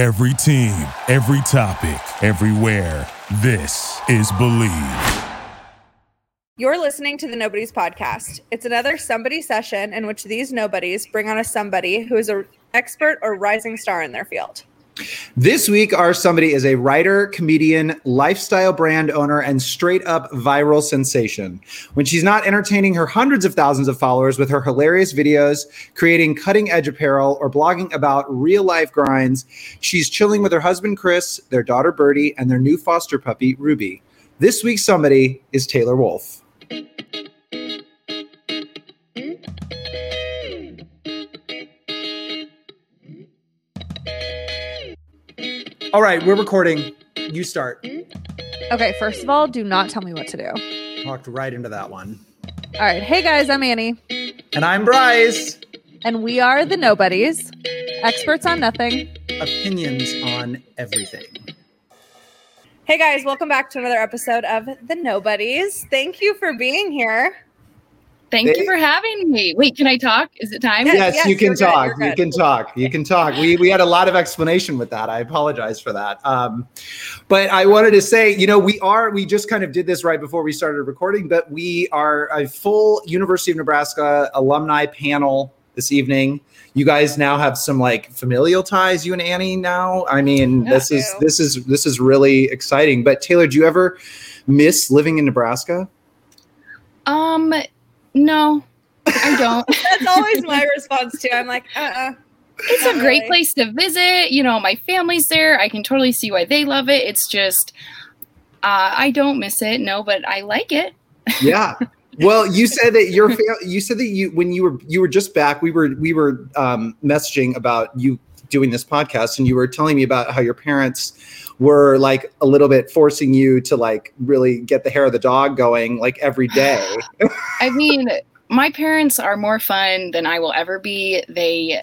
Every team, every topic, everywhere. This is Believe. You're listening to The Nobodies podcast. It's another Somebody Session in which these nobodies bring on a somebody who is an expert or rising star in their field. This week, our somebody is a writer, comedian, lifestyle brand owner, and straight up viral sensation. When she's not entertaining her hundreds of thousands of followers with her hilarious videos, creating cutting edge apparel, or blogging about real life grinds, she's chilling with her husband, Chris, their daughter, Birdie, and their new foster puppy, Ruby. This week's somebody is Taylor Wolfe. All right, we're recording. You start. Okay, first of all, do not tell me what to do. Walked right into that one. All right. Hey, guys, I'm Annie. And I'm Bryce. And we are the Nobodies. Experts on nothing. Opinions on everything. Hey, guys, welcome back to another episode of The Nobodies. Thank you for being here. Thank you for having me. Wait, can I talk? Is it time? Yes, you can talk. You can talk. You can talk. We had a lot of explanation with that. I apologize for that. But I wanted to say, you know, we just kind of did this right before we started recording, but we are a full University of Nebraska alumni panel this evening. You guys now have some like familial ties, you and Annie now. I mean, this is really exciting. But Taylor, do you ever miss living in Nebraska? No, I don't. That's always my response too. I'm like, It's a great place to visit. You know, my family's there. I can totally see why they love it. It's just, I don't miss it. No, but I like it. Yeah. Well, you said that you said that when you were just back, we were messaging about you doing this podcast, and you were telling me about how your parents were like a little bit forcing you to like really get the hair of the dog going like every day. I mean, my parents are more fun than I will ever be. They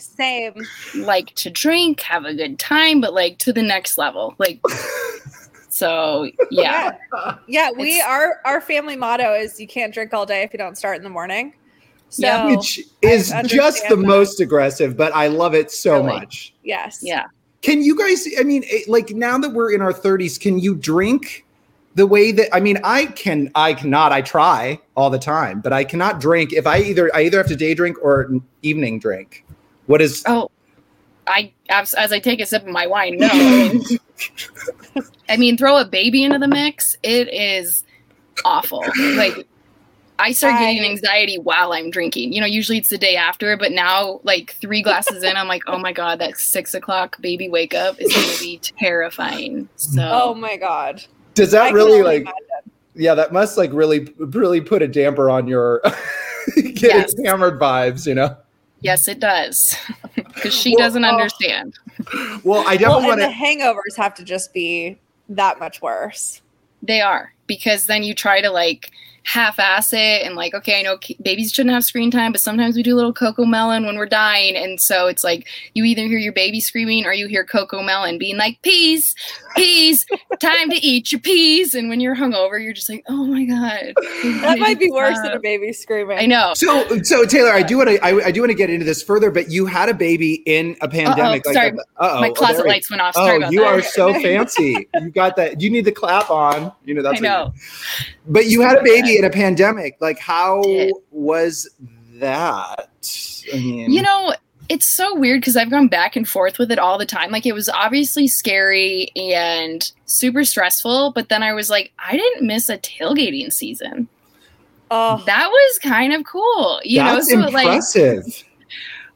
like to drink, have a good time, but like to the next level. Like, so yeah. Our family motto is you can't drink all day if you don't start in the morning. So yeah, which is just the most aggressive, but I love it so much. Yes. Yeah. Can you guys, I mean, like now that we're in our 30s, can you drink the way that, I mean, I cannot, I try all the time, but I cannot drink if I either have to day drink or evening drink. What is, as I take a sip of my wine, no. I mean, throw a baby into the mix. It is awful. Like I start getting anxiety while I'm drinking. You know, usually it's the day after, but now like 3 glasses in, I'm like, oh my God, that 6 o'clock baby wake up is going to be terrifying. So, oh my God. Does that really like, imagine. Yeah, that must like really put a damper on your hammered vibes, you know? Yes, it does. Because she doesn't understand. Well, I don't want to. The hangovers have to just be that much worse. They are, because then you try to like, half-ass it and like, okay, I know babies shouldn't have screen time, but sometimes we do a little Coco Melon when we're dying. And so it's like, you either hear your baby screaming or you hear Coco Melon being like, peas, time to eat your peas. And when you're hungover, you're just like, oh my God. That might be worse than a baby screaming. I know. So Taylor, I do want to get into this further, but you had a baby in a pandemic. Uh-oh, sorry. My closet lights went off. Sorry about that. Are so fancy. You got that. You need the clap on. You know, that's I know. But you had a baby in a pandemic, like how was that? I mean, you know, it's so weird because I've gone back and forth with it all the time. Like it was obviously scary and super stressful, but then I was like, I didn't miss a tailgating season. Oh, that was kind of cool. You that's know, so impressive. Like,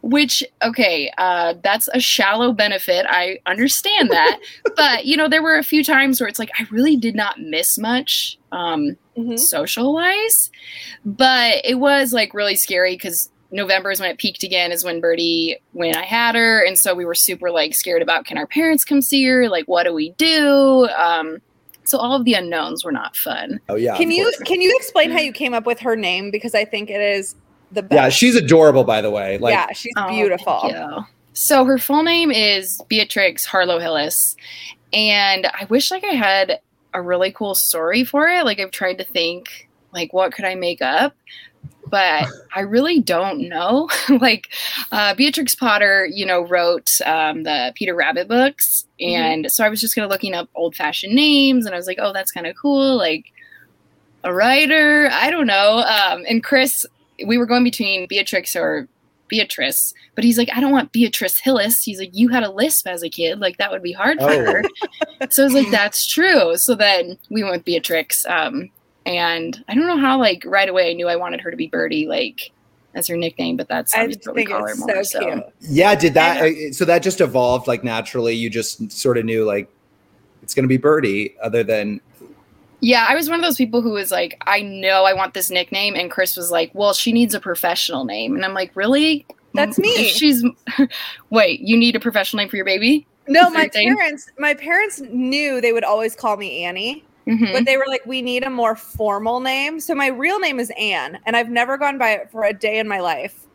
which, okay, that's a shallow benefit. I understand that. But, you know, there were a few times where it's like, I really did not miss much social-wise. But it was, like, really scary because November is when it peaked again, is when Birdie, when I had her. And so we were super, like, scared about, can our parents come see her? Like, what do we do? So all of the unknowns were not fun. Oh, yeah. Can you explain how you came up with her name? Because I think it is... the best. Yeah, she's adorable, by the way. Like, yeah, she's beautiful. Yeah. So her full name is Beatrix Harlow Hillis. And I wish like I had a really cool story for it. Like I've tried to think like, what could I make up? but I really don't know. Beatrix Potter, wrote the Peter Rabbit books. And so I was just kind of looking up old fashioned names, and I was like, oh, that's kind of cool. Like a writer, I don't know. And Chris, we were going between Beatrix or Beatrice, but he's like, I don't want Beatrice Hillis. He's like, you had a lisp as a kid. Like that would be hard for her. So I was like, that's true. So then we went with Beatrix. And I don't know how, right right away I knew I wanted her to be Birdie, as her nickname, but that's how I think it's more, so cute. Yeah. Did that, so that just evolved naturally. You just sort of knew it's going to be Birdie other than. Yeah. I was one of those people who was like, I know I want this nickname. And Chris was like, well, she needs a professional name. And I'm like, really? That's me. Wait, you need a professional name for your baby? No, my parents knew they would always call me Annie. Mm-hmm. But they were like, we need a more formal name. So my real name is Anne, and I've never gone by it for a day in my life.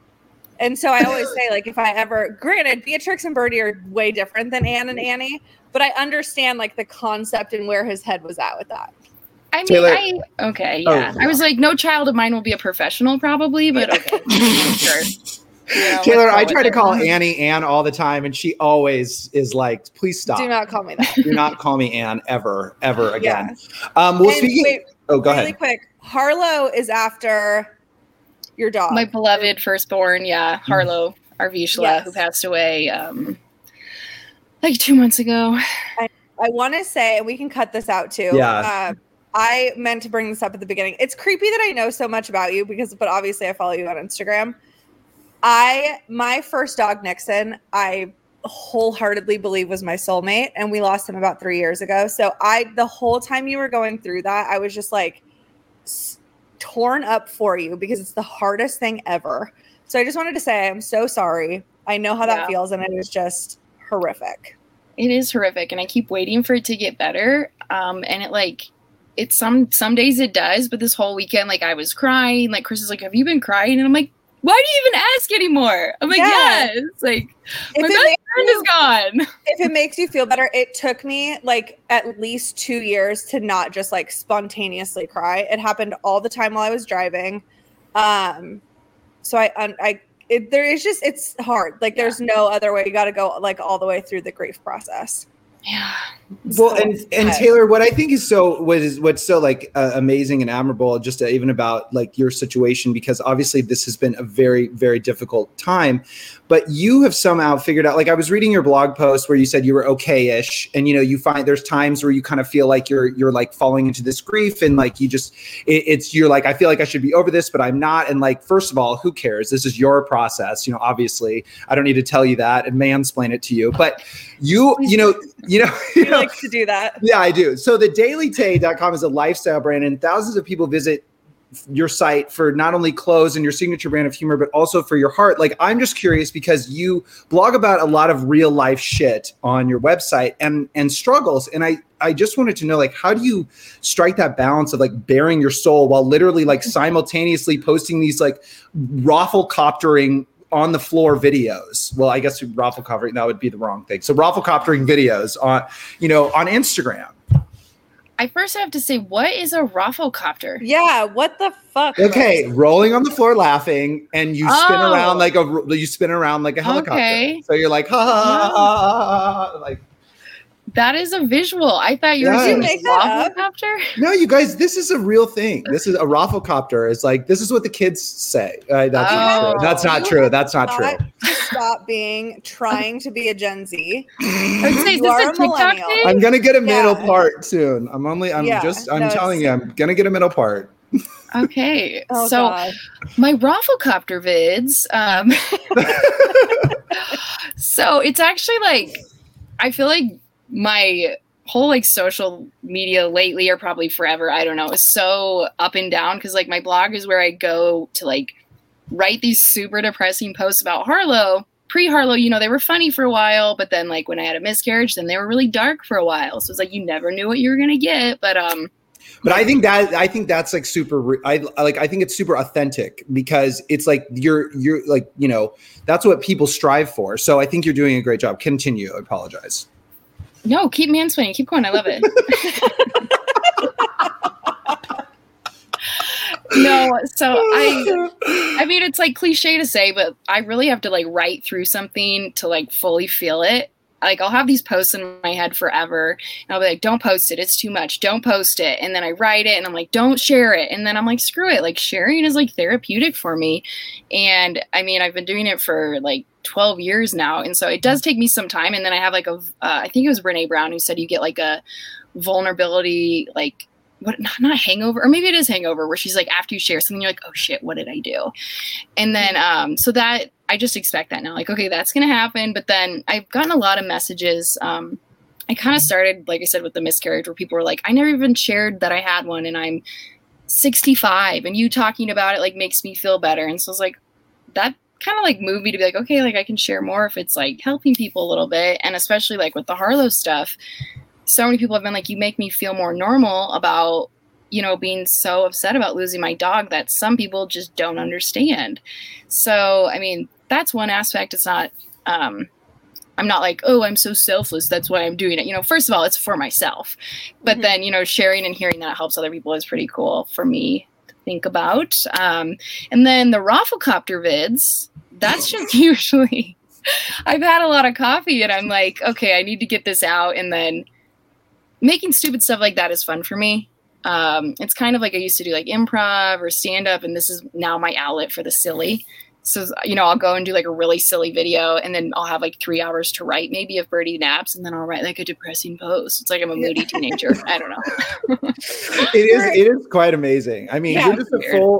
And so I always say, if I ever, granted, Beatrix and Birdie are way different than Anne and Annie, but I understand, the concept and where his head was at with that. I mean, Taylor. Okay, yeah. Oh, no. I was like, no child of mine will be a professional probably, but okay. Sure. Taylor, I try to call Annie Ann all the time, and she always is like, please stop. Do not call me that. Do not call me Ann ever again. Yeah. Go ahead. Really quick, Harlow is after your dog. My beloved firstborn, yeah, Harlow, our Vishla, who passed away 2 months ago. I want to say, and we can cut this out too. Yeah. I meant to bring this up at the beginning. It's creepy that I know so much about you, but obviously I follow you on Instagram. My first dog, Nixon, I wholeheartedly believe was my soulmate, and we lost him about 3 years ago. So the whole time you were going through that, I was just torn up for you because it's the hardest thing ever. So I just wanted to say, I'm so sorry. I know how that feels, and it is just horrific. It is horrific. And I keep waiting for it to get better. And it it's some days it does, but this whole weekend, I was crying. Chris is like, have you been crying? And I'm like, why do you even ask anymore? I'm like, yes. My best friend is gone. If it makes you feel better, it took me at least 2 years to not just spontaneously cry. It happened all the time while I was driving. So it's hard. There's no other way. You got to go all the way through the grief process. Yeah. Well, so, and Taylor, what I think is what's so amazing and admirable, just even about your situation, because obviously this has been a very, very difficult time, but you have somehow figured out, I was reading your blog post where you said you were okay-ish, and you find there's times where you kind of feel you're falling into this grief, and I feel I should be over this, but I'm not. And first of all, who cares? This is your process. Obviously I don't need to tell you that and mansplain it to you, but He likes to do that. Yeah, I do. So the dailytay.com is a lifestyle brand, and thousands of people visit your site for not only clothes and your signature brand of humor, but also for your heart. I'm just curious because you blog about a lot of real life shit on your website and struggles. And I just wanted to know, how do you strike that balance of bearing your soul while literally simultaneously posting these rafflecoptering on the floor videos. Well, I guess rafflecoptering, that would be the wrong thing. So rafflecoptering videos on Instagram. I first have to say, what is a rafflecopter? Yeah, what the fuck? Okay, rolling on the floor laughing, and you spin around like a helicopter. Okay. So you're like, ha ha ha ha. That is a visual. I thought you were doing a rafflecopter. No, you guys, this is a real thing. This is a rafflecopter. It's this is what the kids say. That's not true. Stop trying to be a Gen Z. I would say, this is a millennial. I'm gonna get a middle part soon. I'm gonna get a middle part. Okay. My rafflecopter vids. So it's actually I feel my whole social media lately, or probably forever, I don't know, is so up and down, because my blog is where I go to write these super depressing posts about Harlow. Pre-Harlow, they were funny for a while, but then when I had a miscarriage, then they were really dark for a while. So it's you never knew what you were gonna get. But I think that's super. I think it's super authentic, because it's you're that's what people strive for. So I think you're doing a great job. Continue. I apologize. No, keep mansplaining. Keep going. I love it. No, so I I mean, it's like cliche to say, but I really have to like write through something to like fully feel it. Like I'll have these posts in my head forever and I'll be like, don't post it. It's too much. Don't post it. And then I write it and I'm like, don't share it. And then I'm like, screw it. Like sharing is like therapeutic for me. And I mean, I've been doing it for like 12 years now. And so it does take me some time. And then I have like I think it was Brené Brown who said you get like a vulnerability, like what, not hangover, or maybe it is hangover, where she's like, after you share something, you're like, oh shit, what did I do? And then, so that, I just expect that now. Like, okay, that's going to happen. But then I've gotten a lot of messages. I kind of started, like I said, with the miscarriage where people were like, I never even shared that I had one and I'm 65 and you talking about it like makes me feel better. And so I was like, that kind of like moved me to be like, okay, like I can share more if it's like helping people a little bit. And especially like with the Harlow stuff, so many people have been like, you make me feel more normal about, you know, being so upset about losing my dog that some people just don't understand. So, I mean, that's one aspect. It's not, I'm not like, oh, I'm so selfless. That's why I'm doing it. You know, first of all, it's for myself, but mm-hmm. then, you know, sharing and hearing that it helps other people is pretty cool for me to think about. And then the rafflecopter vids, that's just usually, I've had a lot of coffee and I'm like, okay, I need to get this out. And then making stupid stuff like that is fun for me. It's kind of like I used to do like improv or stand up, and this is now my outlet for the silly. So, you know, I'll go and do like a really silly video and then I'll have like 3 hours to write maybe if Birdie naps, and then I'll write like a depressing post. It's like I'm a moody teenager. I don't know. It is quite amazing. I mean, yeah,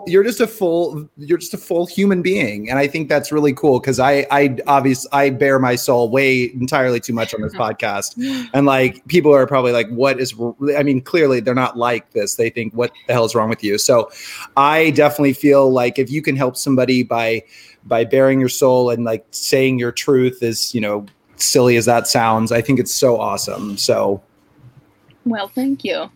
you're just a full human being. And I think that's really cool. Cause I bare my soul way entirely too much on this podcast. And like, people are probably like, clearly they're not like this. They think, what the hell is wrong with you? So I definitely feel like if you can help somebody by bearing your soul and like saying your truth, is, you know, silly as that sounds, I think it's so awesome. So. Well, thank you.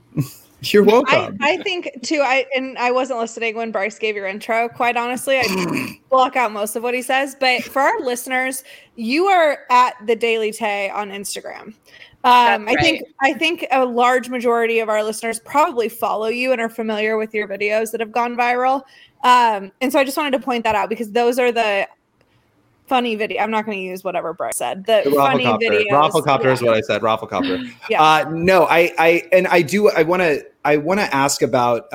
You're welcome. I think too, I wasn't listening when Bryce gave your intro, quite honestly. I block out most of what he says, but for our listeners, you are at The Daily Tay on Instagram. Right. I think a large majority of our listeners probably follow you and are familiar with your videos that have gone viral. And so I just wanted to point that out because those are the funny video. I'm not going to use whatever Bryce said. The funny videos. Rafflecopter is what I said. Rafflecopter. Yeah. I want to ask about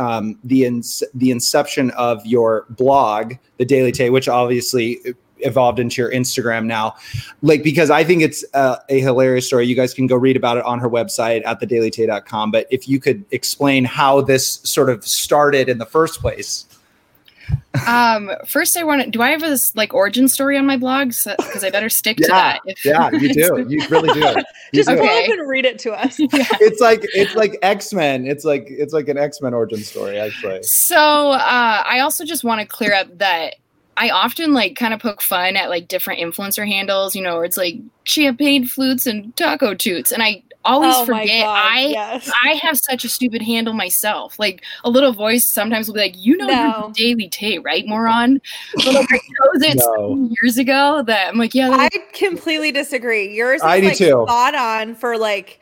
the inception of your blog, The Daily Tay, which obviously evolved into your Instagram now, like, because I think it's a hilarious story. You guys can go read about it on her website at thedailytay.com. But if you could explain how this sort of started in the first place. First I want to, do I have a like origin story on my blog? So, cause I better stick to that. Yeah, you do. You really do. Go up and read it to us. Yeah. It's like X-Men. It's like an X-Men origin story, actually. So, I also just want to clear up that I often like kind of poke fun at like different influencer handles, you know, where it's like champagne flutes and taco toots. And I always forget I have such a stupid handle myself. Like a little voice sometimes will be like, you know, you're The Daily Tay, right, moron? But like, I chose it years ago that I'm like, yeah. I completely disagree. Yours is like spot on for like,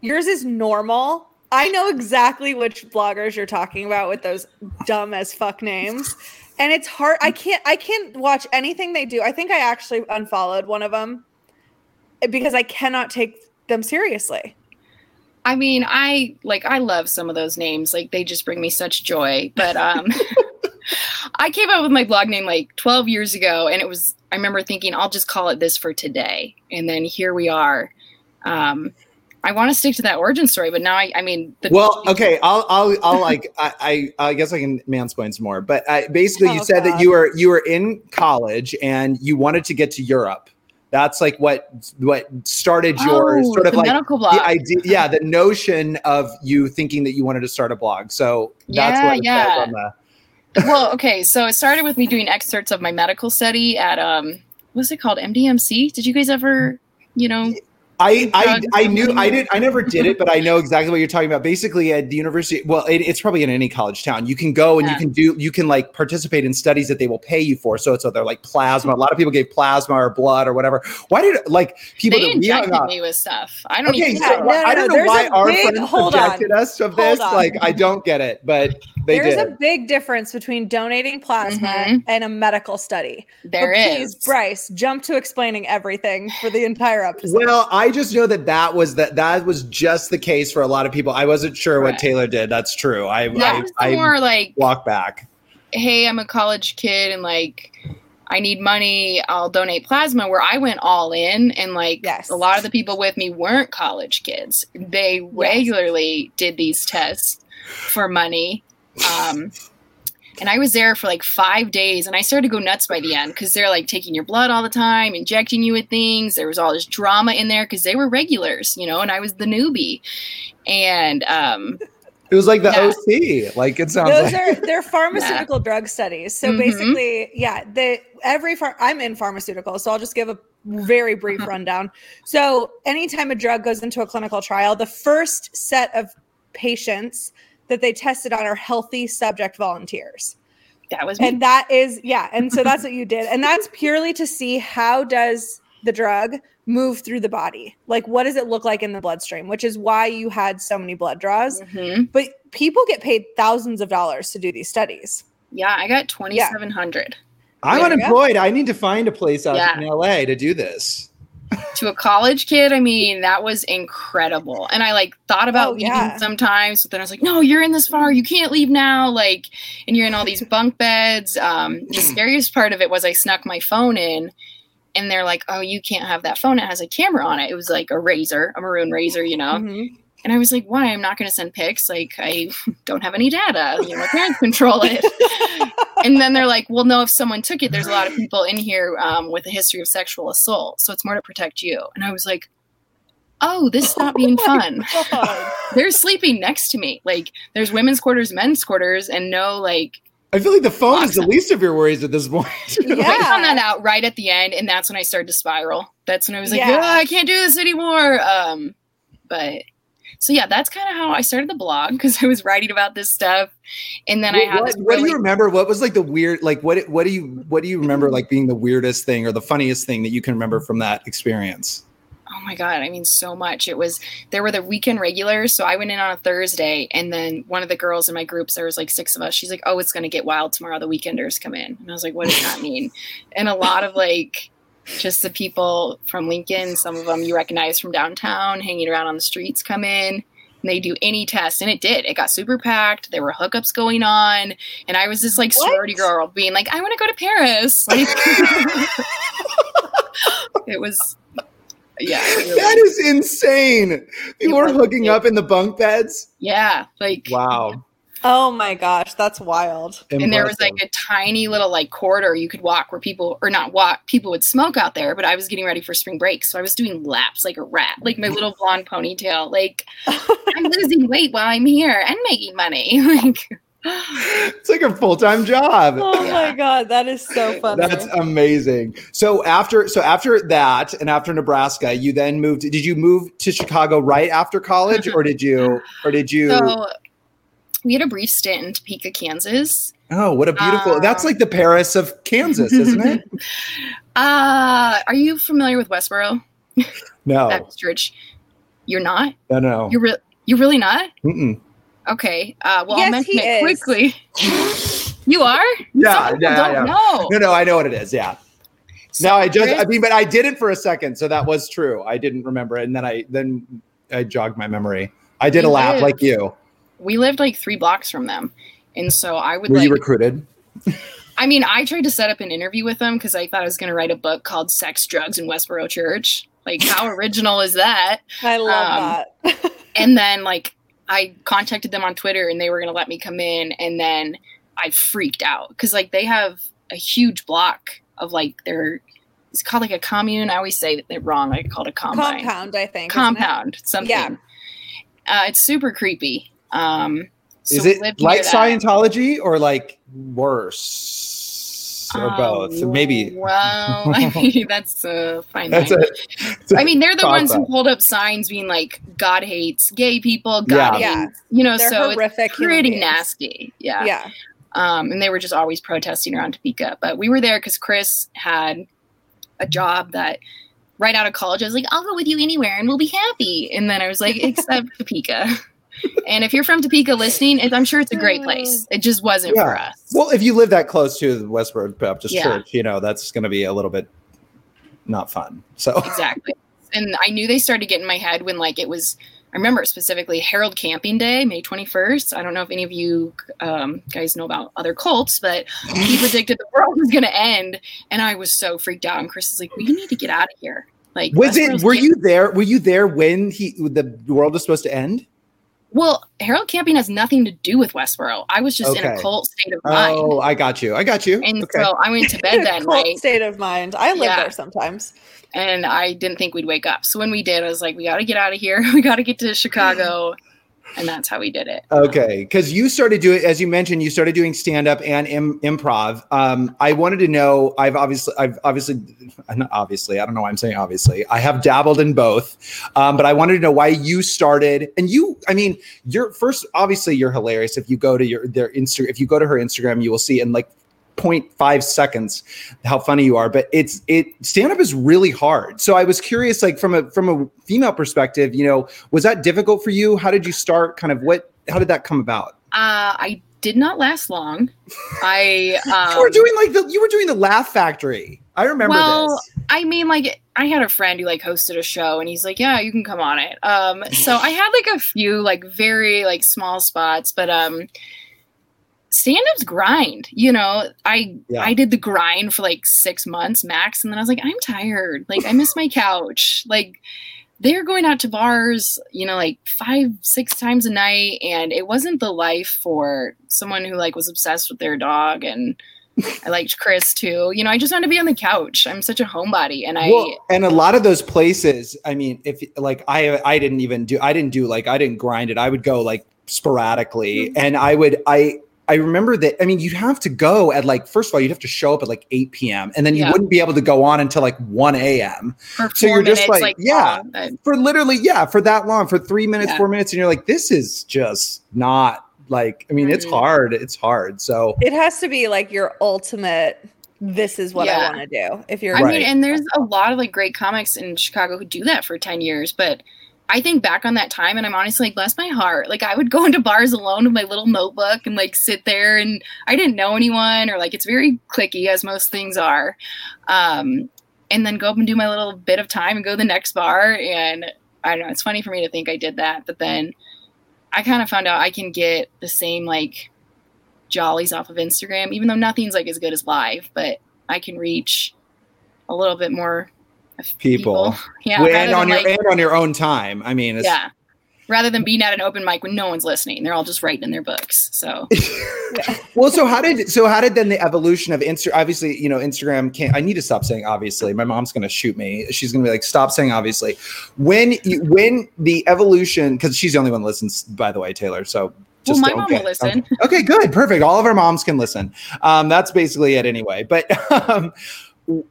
yours is normal. I know exactly which bloggers you're talking about with those dumb as fuck names. And it's hard. I can't watch anything they do. I think I actually unfollowed one of them because I cannot take them seriously. I mean, I love some of those names. Like they just bring me such joy. But I came up with my blog name like 12 years ago, and it was, I remember thinking, I'll just call it this for today. And then here we are. I want to stick to that origin story, but now I guess I can mansplain some more, but basically you said that you were in college and you wanted to get to Europe. That's like what started your sort of like medical blog. The idea, yeah, the notion of you thinking that you wanted to start a blog. So that's what it was on the. Well, okay. So it started with me doing excerpts of my medical study at, what's it called? MDMC. Did you guys ever, you know? I never did it, but I know exactly what you're talking about. Basically at the university, well, it's probably in any college town. You can go and you can participate in studies that they will pay you for. So they're like plasma. A lot of people gave plasma or blood or whatever. Why did people that we hung out, me with stuff? I don't even know. I don't know why our friends subjected us to this. Like, I don't get it, but they did. There's a big difference between donating plasma and a medical study. There is. Please, Bryce, jump to explaining everything for the entire episode. Well, I just know that was just the case for a lot of people. I wasn't sure what Taylor did. That's true. I walk back. Hey, I'm a college kid and I need money. I'll donate plasma, where I went all in. And a lot of the people with me weren't college kids. They regularly did these tests for money. And I was there for 5 days, and I started to go nuts by the end because they're taking your blood all the time, injecting you with things. There was all this drama in there because they were regulars, and I was the newbie. And it was like the OC. It sounds they're pharmaceutical drug studies. So basically, I'm in pharmaceuticals, so I'll just give a very brief rundown. So anytime a drug goes into a clinical trial, the first set of patients that they tested on are healthy subject volunteers. That was me. And that is, and so that's what you did. And that's purely to see how does the drug move through the body? What does it look like in the bloodstream? Which is why you had so many blood draws. Mm-hmm. But people get paid thousands of dollars to do these studies. Yeah, I got $2,700. I'm unemployed. I need to find a place out in LA to do this. To a college kid, I mean, that was incredible. And I thought about leaving sometimes, but then I was no, you're in this far, you can't leave now. And you're in all these bunk beds. The scariest part of it was I snuck my phone in, and they're oh, you can't have that phone. It has a camera on it. It was a razor, a maroon razor, Mm-hmm. And I was why? I'm not going to send pics. I don't have any data. My parents control it. And then they're well, no, if someone took it, there's a lot of people in here with a history of sexual assault. So it's more to protect you. And I was oh, this is not being fun. They're sleeping next to me. There's women's quarters, men's quarters, and no, I feel the phone is the least of your worries at this point. I found that out right at the end. And that's when I started to spiral. That's when I was I can't do this anymore. So that's kind of how I started the blog, because I was writing about this stuff, and then I had. What do you remember? What was the weird? What do you remember being the weirdest thing or the funniest thing that you can remember from that experience? Oh my God! I mean, so much. It was, there were the weekend regulars, so I went in on a Thursday, and then one of the girls in my groups, there was 6 of us. She's oh, it's gonna get wild tomorrow. The weekenders come in, and I was what does that mean? And a lot of just the people from Lincoln, some of them you recognize from downtown, hanging around on the streets, come in, and they do any test. And it did. It got super packed. There were hookups going on. And I was this sorority girl being I want to go to Paris. It was... Yeah. Really. That is insane. People were hooking up in the bunk beds. Yeah. Wow. Oh my gosh, that's wild. Impressive. And there was a tiny little corridor you could walk where people, or not walk, people would smoke out there, but I was getting ready for spring break. So I was doing laps like a rat, my little blonde ponytail. I'm losing weight while I'm here and making money. It's a full-time job. Oh my God, that is so funny. That's amazing. So after that and after Nebraska, you then moved, did you move to Chicago right after college or did you? We had a brief stint in Topeka, Kansas. Oh, what a beautiful... that's the Paris of Kansas, isn't it? Are you familiar with Westboro? No. That's church. You're not? No. You're really not? Mm-mm. Okay. I'll mention it quickly. You are? Yeah. Know. No, I know what it is, yeah. So no, but I did it for a second, so that was true. I didn't remember it, and then I jogged my memory. I did a lap like you. We lived 3 blocks from them. And so I would... Were you recruited? I mean, I tried to set up an interview with them because I thought I was going to write a book called Sex, Drugs, and Westboro Church. How original is that? I love that. And then, I contacted them on Twitter and they were going to let me come in. And then I freaked out because, they have a huge block of, their... It's called, a commune. I always say it wrong. I call it a combine. Compound, I think. Compound, something. Yeah. It's super creepy. Is it like Scientology or worse? or both. So maybe. Wow, I mean, that's fine. I mean, they're the ones who hold up signs being like, "God hates gay people." God, hates, you know, they're so it's pretty nasty. Yeah, yeah. And they were just always protesting around Topeka. But we were there because Chris had a job that. Right out of college, I was like, I'll go with you anywhere and we'll be happy. And then I was like, except Topeka. And if you're from Topeka listening, I'm sure it's a great place. It just wasn't for us. Well, if you live that close to the Westboro Baptist Church, you know, that's going to be a little bit not fun. So exactly. And I knew they started getting in my head when like it was, I remember specifically Harold Camping Day, May 21st. I don't know if any of you guys know about other cults, but he predicted the world was going to end. And I was so freaked out. And Chris is like, we need to get out of here. Like, were you there? Were you there when the world was supposed to end? Well, Harold Camping has nothing to do with Westboro. I was just in a cult state of mind. Oh, I got you. And so I went to bed that night. Cult state of mind. I live there sometimes. And I didn't think we'd wake up. So when we did, I was like, we got to get out of here. We got to get to Chicago. And that's how we did it. Okay. Because you started doing, as you mentioned, you started doing stand-up and improv. I wanted to know, I've obviously, I don't know why I'm saying obviously. I have dabbled in both. But I wanted to know why you started. And you're first, obviously you're hilarious. If you go to her Instagram, you will see in like 0.5 seconds how funny you are, but stand-up is really hard. So I was curious, like from a female perspective, you know, was that difficult for you? How did you start? How did that come about? I did not last long. You were doing the Laugh Factory. I remember this. I mean, like I had a friend who like hosted a show and he's like, yeah, you can come on it. So I had like a few like very like small spots, but, stand-ups grind, you know. I did the grind for like 6 months max, and then I was like, I'm tired. Like I miss my couch. Like they're going out to bars, you know, like 5-6 times a night, and it wasn't the life for someone who like was obsessed with their dog. And I liked Chris too. You know, I just wanted to be on the couch. I'm such a homebody, and a lot of those places. I mean, if like I didn't grind it. I would go like sporadically, and I remember that. I mean, you'd have to go at like, first of all, you'd have to show up at like 8 p.m. and then you wouldn't be able to go on until like 1 a.m. So you're just for that long, for 3 minutes, 4 minutes. And you're like, this is just not like, I mean, it's hard. It's hard. So it has to be like your ultimate, this is what I want to do. If you're, I mean, and there's a lot of like great comics in Chicago who do that for 10 years, but I think back on that time and I'm honestly like, bless my heart. Like I would go into bars alone with my little notebook and like sit there, and I didn't know anyone, or like, it's very cliquey as most things are. And then go up and do my little bit of time and go to the next bar. And I don't know, it's funny for me to think I did that, but then I kind of found out I can get the same like jollies off of Instagram, even though nothing's like as good as live, but I can reach a little bit more people. Yeah, and on your own time. I mean, it's, rather than being at an open mic when no one's listening, they're all just writing in their books. So, well, so how did then the evolution of Instagram? Obviously, you know, Instagram can't. I need to stop saying obviously. My mom's gonna shoot me. She's gonna be like, stop saying obviously. When the evolution, because she's the only one who listens, by the way, Taylor. So. Just well, my mom will listen. Okay, good, perfect. All of our moms can listen. That's basically it, anyway. But.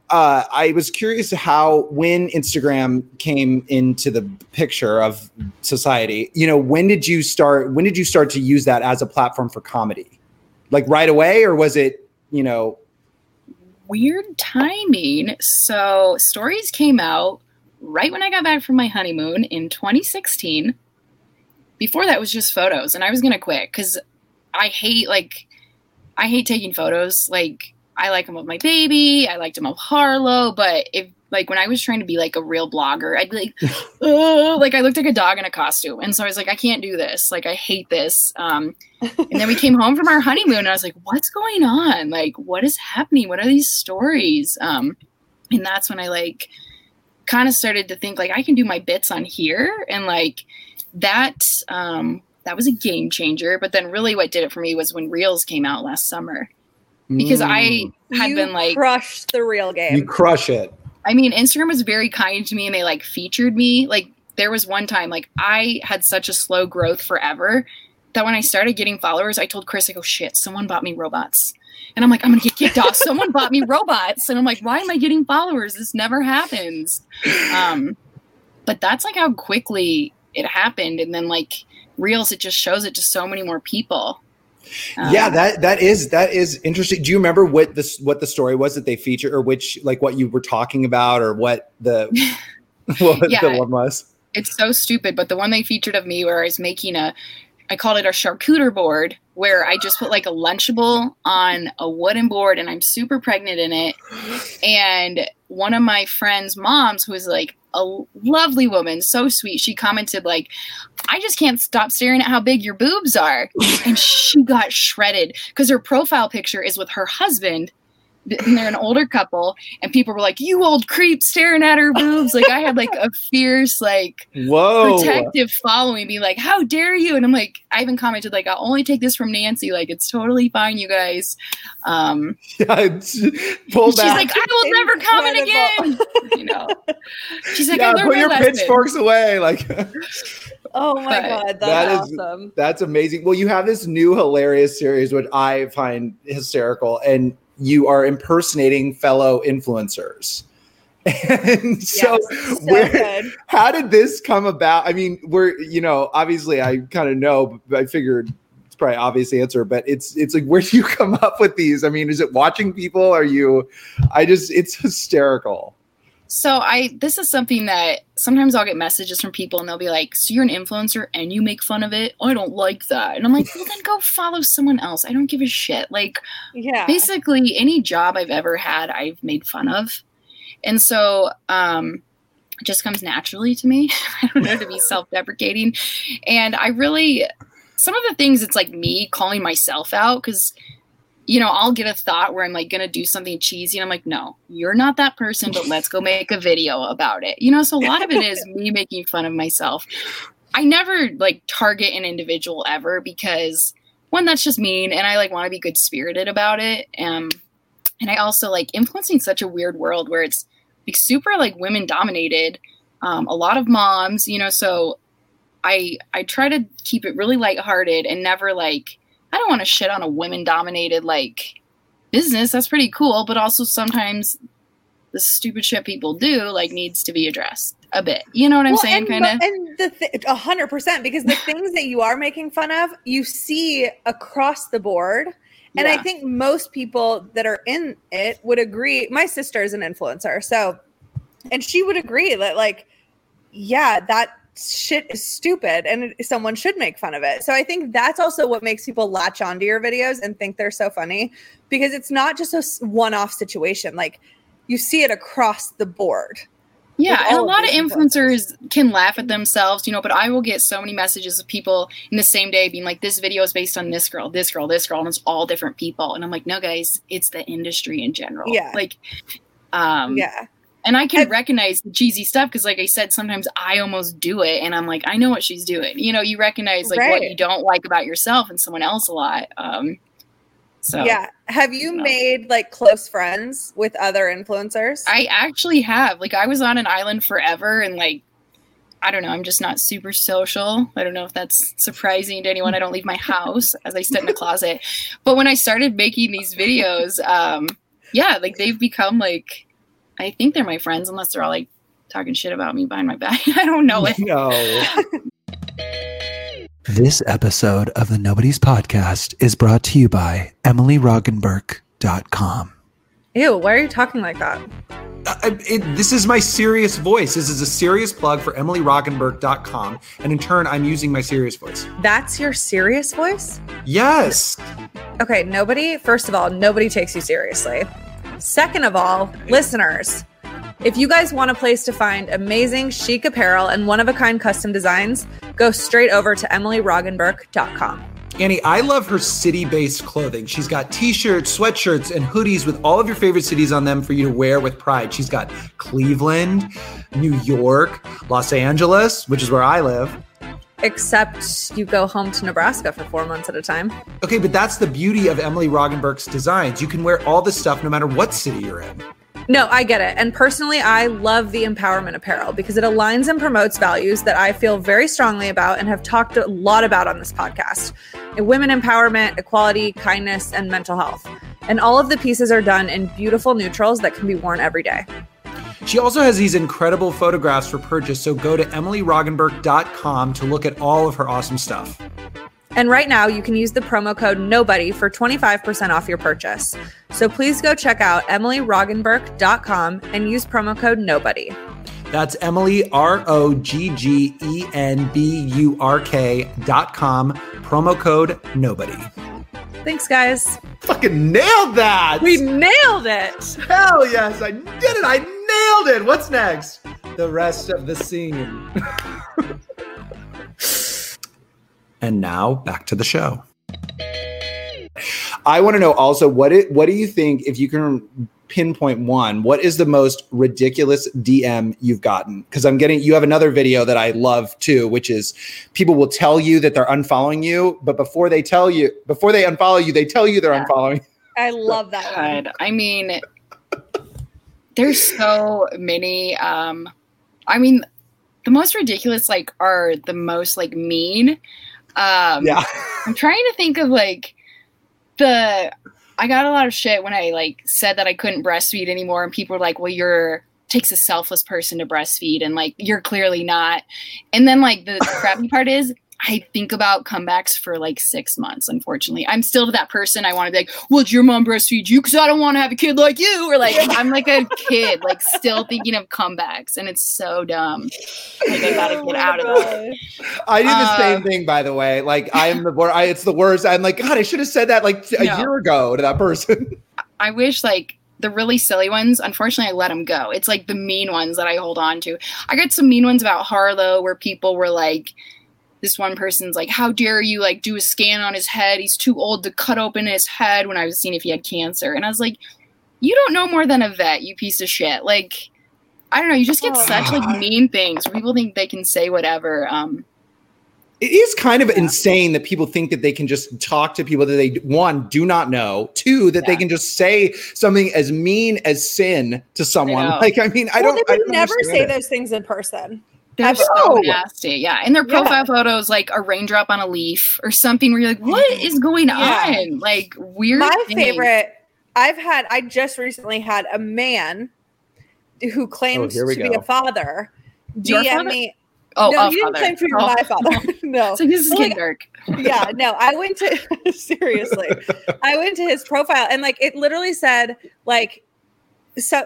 I was curious when Instagram came into the picture of society, you know, when did you start to use that as a platform for comedy? Like right away, or was it, you know, weird timing? So stories came out right when I got back from my honeymoon in 2016. Before that was just photos, and I was going to quit because I hate taking photos. Like, I like them of my baby. I liked them of Harlow. But if like when I was trying to be like a real blogger, I'd be like, oh, like I looked like a dog in a costume. And so I was like, I can't do this. Like, I hate this. And then we came home from our honeymoon and I was like, what's going on? Like, what is happening? What are these stories? And that's when I like kind of started to think like I can do my bits on here. And like that was a game changer. But then really what did it for me was when Reels came out last summer. Because I had been like... crushed the real game. You crush it. I mean, Instagram was very kind to me and they like featured me. Like there was one time, like I had such a slow growth forever that when I started getting followers, I told Chris, I go, shit, someone bought me robots. And I'm like, I'm going to get kicked off. Someone bought me robots. And I'm like, why am I getting followers? This never happens. But that's like how quickly it happened. And then like Reels, it just shows it to so many more people. Yeah, that is interesting. Do you remember what the story was that they featured, or which, like, what you were talking about, or what the one was? It's so stupid, but the one they featured of me where I was making I called it a charcuterie board, where I just put like a Lunchable on a wooden board, and I'm super pregnant in it. And one of my friend's moms, who was like a lovely woman, so sweet, she commented like, I just can't stop staring at how big your boobs are. And she got shredded because her profile picture is with her husband, and they're an older couple, and people were like, you old creep staring at her boobs. Like, I had like a fierce, like, whoa, protective following me, like, how dare you? And I'm like, I even commented like, I'll only take this from Nancy. Like, it's totally fine, you guys. She's like, I will never comment again. You know, she's like, I learned put your pitchforks away. Like, oh my God, that's awesome. That's amazing. Well, you have this new hilarious series, which I find hysterical, and you are impersonating fellow influencers. And how did this come about? I mean, obviously I kind of know, but I figured it's probably an obvious answer, but it's like, where do you come up with these? I mean, is it watching people? It's hysterical. So this is something that sometimes I'll get messages from people, and they'll be like, so you're an influencer and you make fun of it? I don't like that. And I'm like, well, then go follow someone else. I don't give a shit. Like, basically any job I've ever had, I've made fun of. And so it just comes naturally to me. I don't know, to be self-deprecating. And I really, some of the things, it's like me calling myself out, because you know, I'll get a thought where I'm like going to do something cheesy, and I'm like, no, you're not that person, but let's go make a video about it. You know, so a lot of it is me making fun of myself. I never like target an individual ever, because one, that's just mean, and I like want to be good spirited about it. And I also like influencing such a weird world where it's like super like women dominated, a lot of moms, you know, so I try to keep it really lighthearted and never like, I don't want to shit on a women-dominated, like, business. That's pretty cool. But also sometimes the stupid shit people do, like, needs to be addressed a bit. You know what I'm saying? Kind of. And 100%, because the things that you are making fun of, you see across the board. And I think most people that are in it would agree. My sister is an influencer, so, and she would agree that, like, yeah, that shit is stupid and someone should make fun of it. So I think that's also what makes people latch onto your videos and think they're so funny, because it's not just a one-off situation. Like, you see it across the board. Yeah. And a lot of influencers can laugh at themselves, you know, but I will get so many messages of people in the same day being like, this video is based on this girl, this girl, this girl, and it's all different people. And I'm like, no guys, it's the industry in general. Yeah. Like, and I can recognize the cheesy stuff, because like I said, sometimes I almost do it, and I'm like, I know what she's doing. You know, you recognize like what you don't like about yourself and someone else a lot. Have you made like close friends with other influencers? I actually have. Like, I was on an island forever, and like, I don't know, I'm just not super social. I don't know if that's surprising to anyone. I don't leave my house, as I sit in a closet. But when I started making these videos, like they've become like, I think they're my friends, unless they're all like talking shit about me behind my back. I don't know it. No. This episode of the Nobodies podcast is brought to you by EmilyRoggenburk.com. Ew, why are you talking like that? This is my serious voice. This is a serious plug for EmilyRoggenburk.com. And in turn, I'm using my serious voice. That's your serious voice? Yes. Okay, first of all, nobody takes you seriously. Second of all, listeners, if you guys want a place to find amazing chic apparel and one-of-a-kind custom designs, go straight over to EmilyRoggenburk.com. Annie, I love her city-based clothing. She's got t-shirts, sweatshirts, and hoodies with all of your favorite cities on them for you to wear with pride. She's got Cleveland, New York, Los Angeles, which is where I live. Except you go home to Nebraska for 4 months at a time. Okay, but that's the beauty of Emily Roggenberg's designs. You can wear all this stuff no matter what city you're in. No, I get it. And personally, I love the empowerment apparel because it aligns and promotes values that I feel very strongly about and have talked a lot about on this podcast. Women empowerment, equality, kindness, and mental health. And all of the pieces are done in beautiful neutrals that can be worn every day. She also has these incredible photographs for purchase, so go to EmilyRoggenburk.com to look at all of her awesome stuff. And right now, you can use the promo code NOBODY for 25% off your purchase. So please go check out EmilyRoggenburk.com and use promo code NOBODY. That's Emily, ROGGENBURK.com, promo code NOBODY. Thanks, guys. Fucking nailed that. We nailed it. Hell yes, I did it. I nailed it. What's next? The rest of the scene. And now back to the show. I want to know also, what do you think, if you can pinpoint one, what is the most ridiculous DM you've gotten? Because you have another video that I love too, which is people will tell you that they're unfollowing you, but before they unfollow you, they tell you they're unfollowing. I love that one. I mean, there's so many. The most ridiculous are the most mean. I'm trying to think of I got a lot of shit when I said that I couldn't breastfeed anymore, and people were like, "Well, it takes a selfless person to breastfeed," and you're clearly not. And then the crappy part is I think about comebacks for 6 months. Unfortunately, I'm still that person. I want to be "Well, did your mom breastfeed you? Because I don't want to have a kid like you." Or I'm a kid, still thinking of comebacks, and it's so dumb. I gotta get out of that. I do the same thing, by the way. I am the worst. It's the worst. I'm God, I should have said that a year ago to that person. I wish the really silly ones, unfortunately, I let them go. It's the mean ones that I hold on to. I got some mean ones about Harlow where people were this one person's how dare you do a scan on his head? He's too old to cut open his head, when I was seeing if he had cancer. And I was you don't know more than a vet, you piece of shit. I don't know. You just get such mean things. People think they can say whatever. It is kind of insane that people think that they can just talk to people that they, one, do not know, two, that they can just say something as mean as sin to someone. They would never say those things in person. They're so nasty, yeah. And their profile photos, a raindrop on a leaf or something, where you're what is going on? Weird. My favorite, I just recently had a man who claims to be a father. DM me. Oh, no, you didn't claim to be my father. No. So this is getting dark. Yeah, no. I went to seriously. I went to his profile and it literally said so.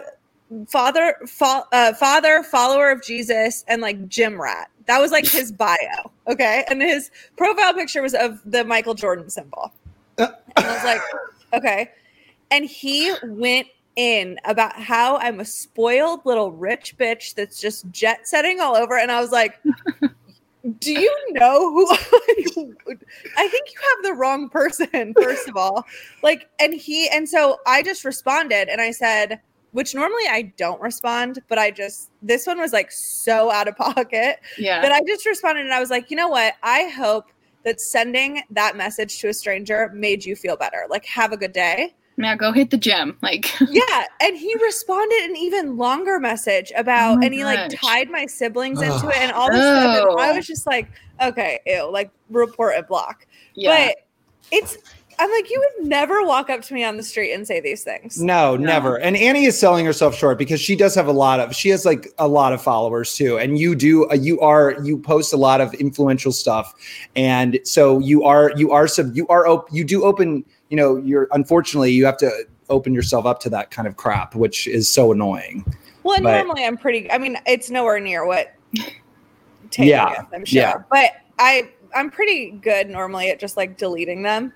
Father, follower of Jesus, and gym rat. That was his bio, okay? And his profile picture was of the Michael Jordan symbol. And I was okay. And he went in about how I'm a spoiled little rich bitch that's just jet setting all over. And I was do you know who? I think you have the wrong person, first of all. So I just responded and I said, which normally I don't respond, but this one was so out of pocket that I just responded and I was you know what? I hope that sending that message to a stranger made you feel better. Have a good day. Now go hit the gym. Yeah. And he responded an even longer message about, and he tied my siblings into it and all this stuff. And I was just okay, ew, report and block. Yeah. But you would never walk up to me on the street and say these things. No, never. And Annie is selling herself short because she does have a lot of followers too. And you do, you post a lot of influential stuff. And so unfortunately you have to open yourself up to that kind of crap, which is so annoying. Well, normally I'm it's nowhere near what Taylor is, I'm sure. Yeah. But I'm pretty good normally at just deleting them.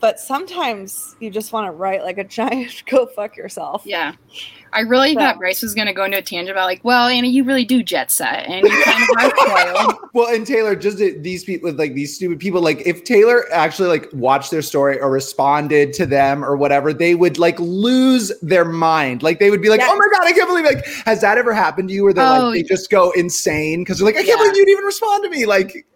But sometimes you just want to write a giant go fuck yourself. Yeah. I really thought Bryce was going to go into a tangent about well, Anna, you really do jet set. And you kind of are. Well, and Taylor, just these people, these stupid people, if Taylor actually watched their story or responded to them or whatever, they would lose their mind. They would be oh my God, I can't believe has that ever happened to you? Or they're they just go insane because they're I can't believe you'd even respond to me.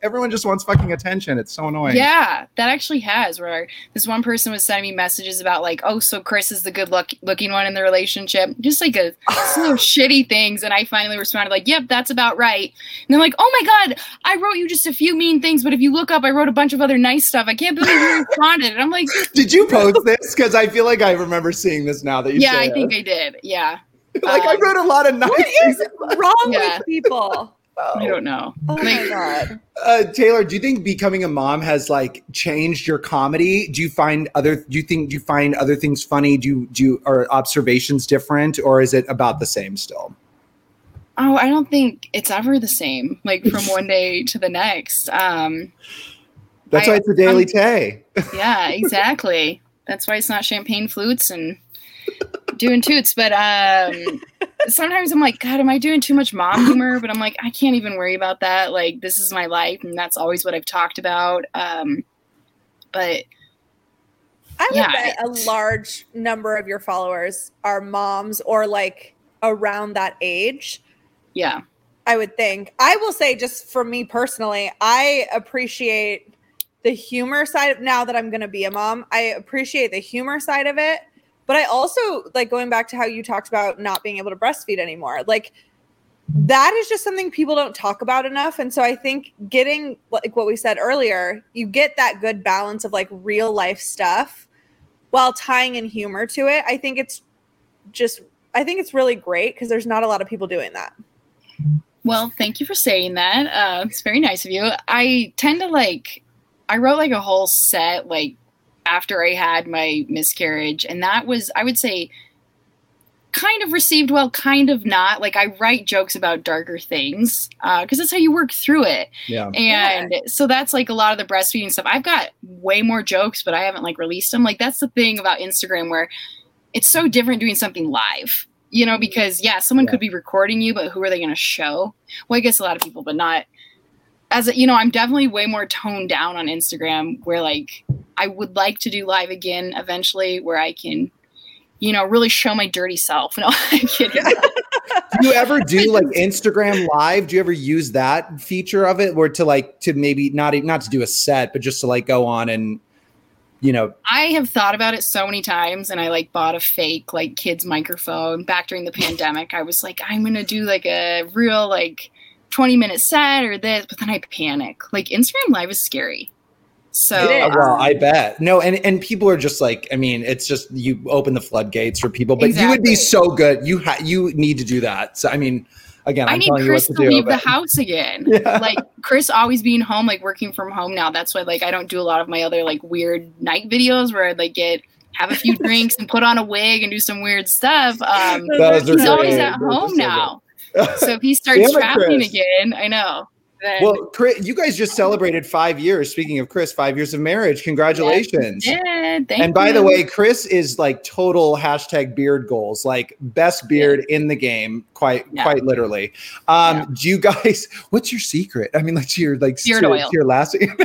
Everyone just wants fucking attention. It's so annoying. Yeah, that actually has where this one person was sending me messages about oh, so Chris is the good looking one in the relationship. Just just like a slew of shitty things. And I finally responded like, yep, that's about right. And they're like, oh my God, I wrote you just a few mean things, but if you look up, I wrote a bunch of other nice stuff. I can't believe you responded. And I'm like, did you post this? Because I feel like I remember seeing this now that you said I think I did. Yeah. Like I wrote a lot of nice things. What is wrong with people? I don't know. Oh my God. Taylor, do you think becoming a mom has like changed your comedy? Do you find other things funny? Do you are observations different, or is it about the same still? Oh, I don't think it's ever the same, like from one day to the next. That's why it's the Daily Tay. Yeah, exactly. That's why it's not champagne flutes and doing toots, but sometimes I'm like, God, am I doing too much mom humor? But I'm like, I can't even worry about that. Like, this is my life, and that's always what I've talked about. But I would bet a large number of your followers are moms or like around that age. Yeah, I would think. I will say, just for me personally, I appreciate the humor side of, now that I'm going to be a mom, I appreciate the humor side of it. But I also, like, going back to how you talked about not being able to breastfeed anymore, like, that is just something people don't talk about enough. And so I think getting, like what we said earlier, you get that good balance of like real life stuff while tying in humor to it. I think it's really great because there's not a lot of people doing that. Well, thank you for saying that. It's very nice of you. I tend to like, I wrote like a whole set, like, after I had my miscarriage, and that was, I would say, kind of received well, kind of not. Like, I write jokes about darker things because that's how you work through it. Yeah. And so that's like a lot of the breastfeeding stuff. I've got way more jokes, but I haven't like released them. Like, that's the thing about Instagram where it's so different doing something live, you know, because someone could be recording you, but who are they going to show? Well, I guess a lot of people, but not as a, you know, I'm definitely way more toned down on Instagram where like, I would like to do live again eventually where I can, you know, really show my dirty self. No, I'm kidding. Do you ever do like Instagram live? Do you ever use that feature of it, or to like, to maybe not to do a set, but just to like go on and, you know? I have thought about it so many times, and I like bought a fake like kid's microphone back during the pandemic. I was like, I'm going to do like a real like 20-minute set or this, but then I panic. Like, Instagram live is scary. So well, I bet. No, and people are just like, I mean, it's just, you open the floodgates for people, but exactly. You would be so good. You need to do that. So I mean, again, I need Chris to leave the house again. Yeah. Like, Chris always being home, like working from home now. That's why like I don't do a lot of my other like weird night videos where I'd like have a few drinks and put on a wig and do some weird stuff. He's always at home now. So if he starts traveling again, I know. Well, Chris, you guys just celebrated 5 years. Speaking of Chris, 5 years of marriage. Congratulations. Yes, and by the way, Chris is like total # beard goals, like best beard in the game, quite literally. Do you guys, what's your secret? I mean, like, your like beard oil. Your last beard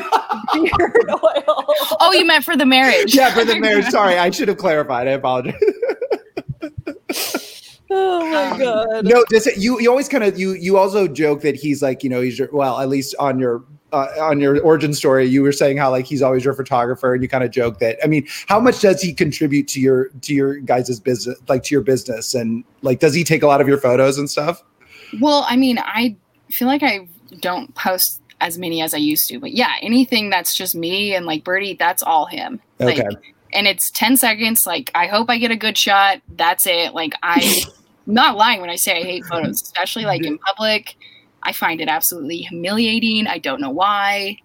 oil. Oh, you meant for the marriage. Yeah, for the marriage. Sorry, I should have clarified. I apologize. Oh my God! No, you always kind of you also joke that he's like, you know, he's your, well, at least on your origin story, you were saying how like he's always your photographer, and you kind of joke that. I mean, how much does he contribute to your guys' business, like to your business, and like, does he take a lot of your photos and stuff? Well, I mean, I feel like I don't post as many as I used to, but yeah, anything that's just me and like Birdie, that's all him. Okay. Like, and it's 10 seconds. Like, I hope I get a good shot. That's it. Like, I'm not lying when I say I hate photos, especially like in public. I find it absolutely humiliating. I don't know why.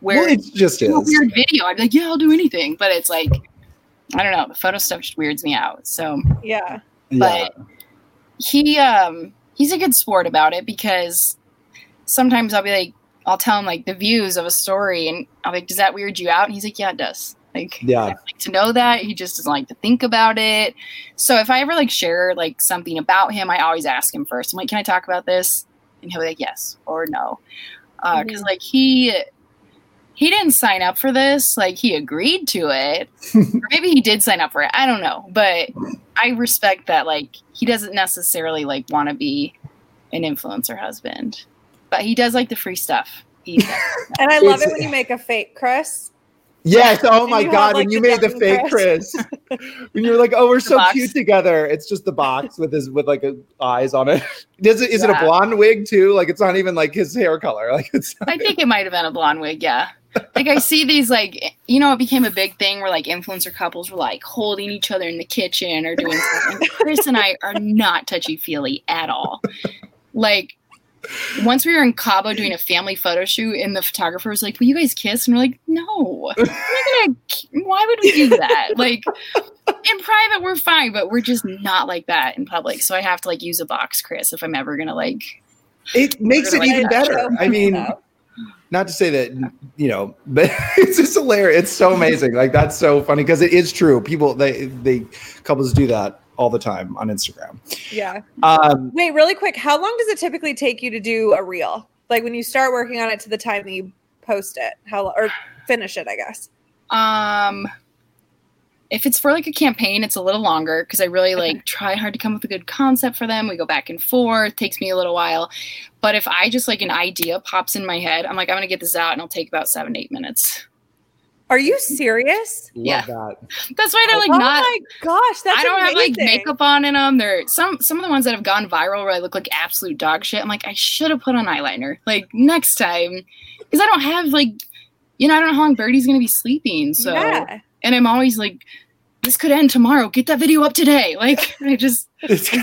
Well, it just is. A weird video, I'd be like, yeah, I'll do anything. But it's like, I don't know. The photo stuff just weirds me out. So yeah. But he's a good sport about it, because sometimes I'll be like, I'll tell him like the views of a story, and I'll be like, does that weird you out? And he's like, yeah, it does. Like, I like to know that. He just doesn't like to think about it. So if I ever like share like something about him, I always ask him first. I'm like, can I talk about this? And he'll be like, yes or no. Because like he didn't sign up for this. Like, he agreed to it. Or maybe he did sign up for it. I don't know. But I respect that. Like, he doesn't necessarily like want to be an influencer husband. But he does like the free stuff. And I love it when you make a fake Chris. Yes. Oh my God. When you made the fake Chris. When you're like, oh, we're so cute together. It's just the box with eyes on it. Is it a blonde wig too? Like, it's not even like his hair color. Like, I think it might have been a blonde wig. Yeah. Like, I see these, like, you know, it became a big thing where, like, influencer couples were, like, holding each other in the kitchen or doing something. Chris and I are not touchy-feely at all. Like, once we were in Cabo doing a family photo shoot, and the photographer was like, will you guys kiss? And we're like, no. We're not gonna, why would we do that? Like, in private, we're fine, but we're just not like that in public. So I have to, like, use a box, Chris, if I'm ever going to, like... It makes it even better. I mean... Not to say that, you know, but it's just hilarious. It's so amazing. Like, that's so funny because it is true. People, couples do that all the time on Instagram. Yeah. Wait, really quick. How long does it typically take you to do a reel? Like, when you start working on it to the time that you post it, or finish it, I guess. If it's for, like, a campaign, it's a little longer because I really, like, try hard to come up with a good concept for them. We go back and forth. It takes me a little while. But if I just, like, an idea pops in my head, I'm like, I'm going to get this out, and it'll take about 7 to 8 minutes. Are you serious? Yeah. Love that. That's why they're, like, not. Oh, my gosh. That's amazing. I don't have, like, makeup on in them. They're some of the ones that have gone viral where I look like absolute dog shit. I'm like, I should have put on eyeliner. Like, next time. Because I don't have, like, you know, I don't know how long Birdie's going to be sleeping. So. Yeah. And I'm always like, this could end tomorrow. Get that video up today. Like, I'm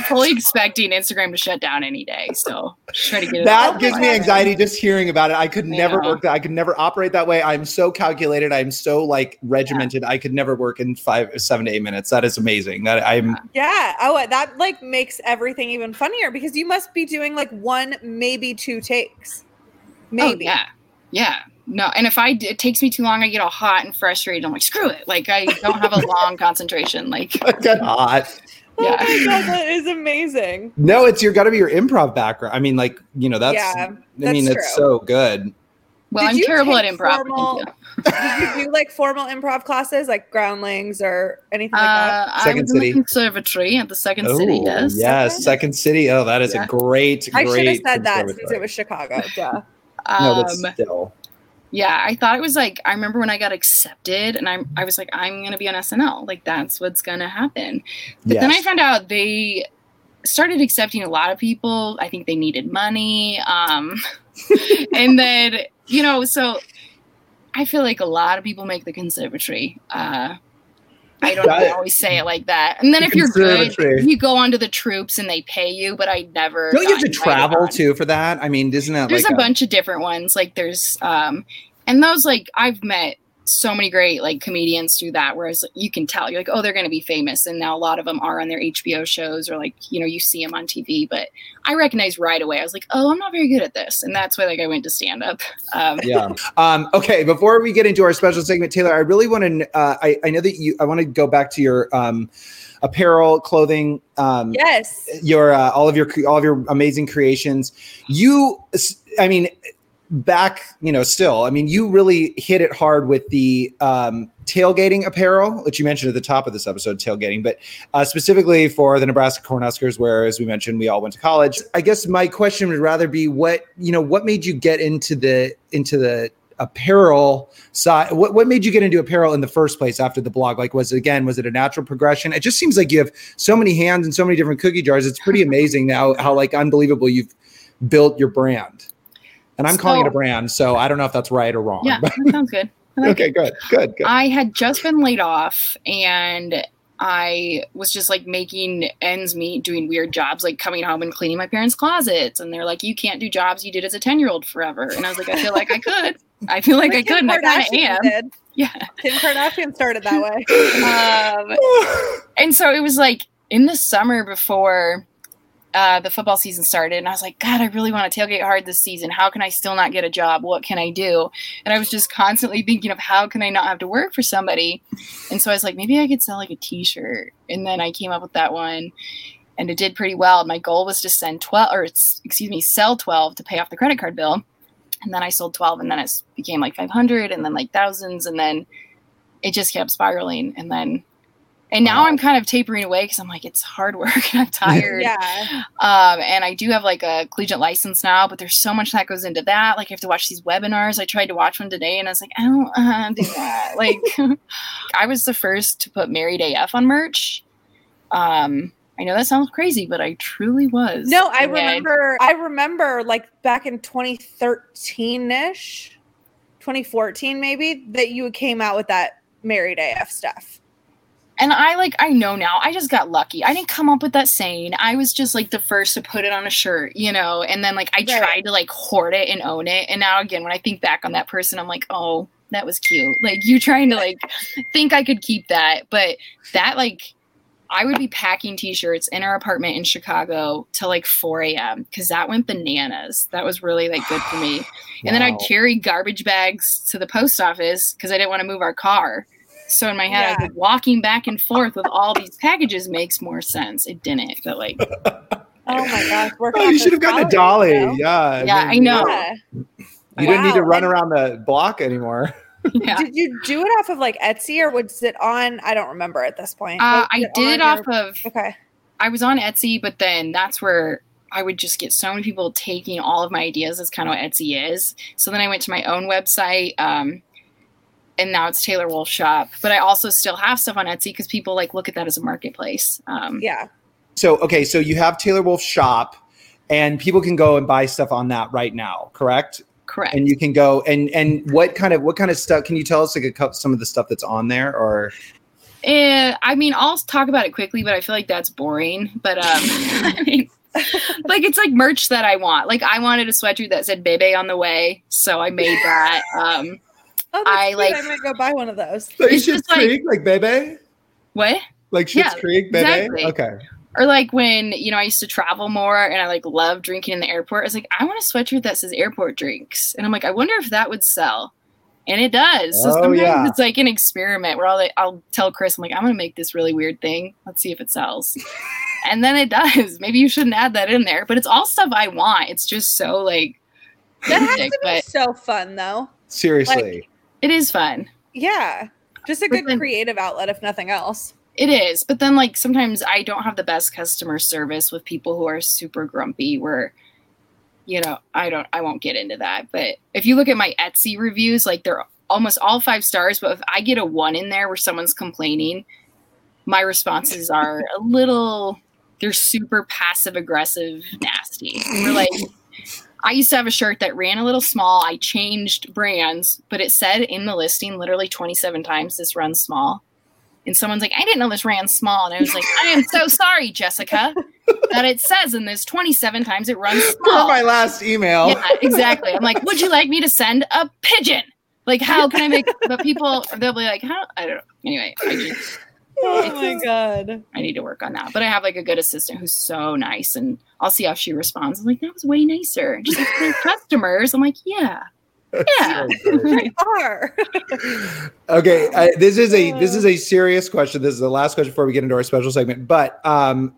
fully expecting Instagram to shut down any day. So just try to get it out. That gives me anxiety just hearing about it. I could never work that. I could never operate that way. I'm so calculated. I'm so, like, regimented. Yeah. I could never work in 7 to 8 minutes. That is amazing. Oh, that, like, makes everything even funnier because you must be doing, like, one, maybe two takes. Maybe. Oh, yeah. Yeah. No, and if it takes me too long, I get all hot and frustrated. I'm like, screw it. Like, I don't have a long concentration. Like, I got hot. Yeah. Oh my God, that is amazing. No, it's got to be your improv background. I mean, like, you know, that's it's so good. Well, I'm terrible at improv. Did you do, like, formal improv classes, like Groundlings or anything like that? Second City. I was in the conservatory at the Second City, yes. Yes, okay. Second City. Oh, that is a great, great. I should have said that since it was Chicago. Yeah. No, but still. Yeah, I thought it was, like, I remember when I got accepted and I was like, I'm going to be on SNL. Like, that's what's going to happen. But then I found out they started accepting a lot of people. I think they needed money. And then, you know, so I feel like a lot of people make the conservatory. I don't always say it like that. And then if you're good, you go onto the troops and they pay you, but I never. Don't you have to travel too for that? I mean, isn't that there's like a bunch of different ones. Like there's, and those, like, I've met so many great, like, comedians through that, whereas, like, you can tell, you're like, oh, they're going to be famous. And now a lot of them are on their HBO shows or, like, you know, you see them on TV, but I recognized right away. I was like, oh, I'm not very good at this. And that's why, like, I went to stand up. Okay. Before we get into our special segment, Taylor, I really want to, I know that I want to go back to your, apparel, clothing, yes, your, all of your amazing creations. You really hit it hard with the tailgating apparel, which you mentioned at the top of this episode, tailgating, but specifically for the Nebraska Cornhuskers, where, as we mentioned, we all went to college. I guess my question would rather be what made you get into the apparel side? What made you get into apparel in the first place after the blog? Like, was it a natural progression? It just seems like you have so many hands and so many different cookie jars. It's pretty amazing now how, like, unbelievable you've built your brand. And I'm calling it a brand, so I don't know if that's right or wrong. Yeah, that sounds good. Good. I had just been laid off, and I was just, like, making ends meet, doing weird jobs, like coming home and cleaning my parents' closets. And they're like, you can't do jobs you did as a 10-year-old forever. And I was like, I feel like I could. I feel like I could, and I kind of am. Did. Yeah. Kim Kardashian started that way. And so it was, like, in the summer before the football season started, and I was like, God, I really want to tailgate hard this season. How can I still not get a job? What can I do? And I was just constantly thinking of how can I not have to work for somebody? And so I was like, maybe I could sell, like, a t-shirt. And then I came up with that one, and it did pretty well. My goal was to sell 12 to pay off the credit card bill. And then I sold 12, and then it became like 500, and then like thousands. And then it just kept spiraling. And then And now I'm kind of tapering away because I'm like, it's hard work and I'm tired. Yeah. And I do have like a collegiate license now, but there's so much that goes into that. Like I have to watch these webinars. I tried to watch one today and I was like, I don't do that. Like I was the first to put Married AF on merch. I know that sounds crazy, but I truly was. No, I remember like back in 2013-ish, 2014 maybe, that you came out with that Married AF stuff. And I know now, I just got lucky. I didn't come up with that saying. I was just like the first to put it on a shirt, you know, and then like I tried to like hoard it and own it. And now again, when I think back on that person, I'm like, oh, that was cute. Like you trying to like think I could keep that. But that like, I would be packing t-shirts in our apartment in Chicago till like 4 a.m. because that went bananas. That was really like good for me. And then I'd carry garbage bags to the post office because I didn't want to move our car. So in my head, I'd be walking back and forth with all these packages makes more sense. It didn't, but like, oh my gosh, you should have gotten a dolly. You know? Yeah, yeah, I know. Yeah. You didn't need to run around the block anymore. Yeah. Did you do it off of like Etsy or was it on? I don't remember at this point. I did it off of. Okay. I was on Etsy, but then that's where I would just get so many people taking all of my ideas. That's kind of what Etsy is. So then I went to my own website. And now it's Taylor Wolfe Shop. But I also still have stuff on Etsy because people like look at that as a marketplace. Yeah. So, okay. So you have Taylor Wolfe Shop and people can go and buy stuff on that right now, correct? Correct. And you can go and what kind of stuff can you tell us, like some of the stuff that's on there or? I mean, I'll talk about it quickly, but I feel like that's boring. But I mean, like it's like merch that I want. Like I wanted a sweatshirt that said "Bebe on the way," so I made that. Oh, I might go buy one of those. So it's Schitt's Creek, like Bebe. What? Like Schitt's Creek, Bebe. Exactly. Okay. Or like when, you know, I used to travel more and I like love drinking in the airport. I was like, I want a sweatshirt that says airport drinks. And I'm like, I wonder if that would sell. And it does. So sometimes it's like an experiment where I'll tell Chris, I'm like, I'm going to make this really weird thing. Let's see if it sells. And then it does. Maybe you shouldn't add that in there. But it's all stuff I want. It's just so like. That has to be so fun though. Seriously. Like, it is fun. Yeah. Just a good creative outlet if nothing else. It is. But then, like, sometimes I don't have the best customer service with people who are super grumpy where, you know, I won't get into that. But if you look at my Etsy reviews, like, they're almost all 5 stars. But if I get a 1 in there where someone's complaining, my responses are a little, they're super passive aggressive, nasty. And we're like, I used to have a shirt that ran a little small. I changed brands, but it said in the listing literally 27 times, this runs small. And someone's like, I didn't know this ran small. And I was like, I am so sorry, Jessica, that it says in this 27 times it runs small. For my last email. Yeah, exactly. I'm like, would you like me to send a pigeon? Like, how can I make, but people, they'll be like, how? I don't know. Anyway, I just, oh my God. I need to work on that. But I have like a good assistant who's so nice and I'll see how she responds. I'm like, that was way nicer. She's like, they're customers. I'm like, yeah. Yeah, they are. Okay, this is a serious question. This is the last question before we get into our special segment. But who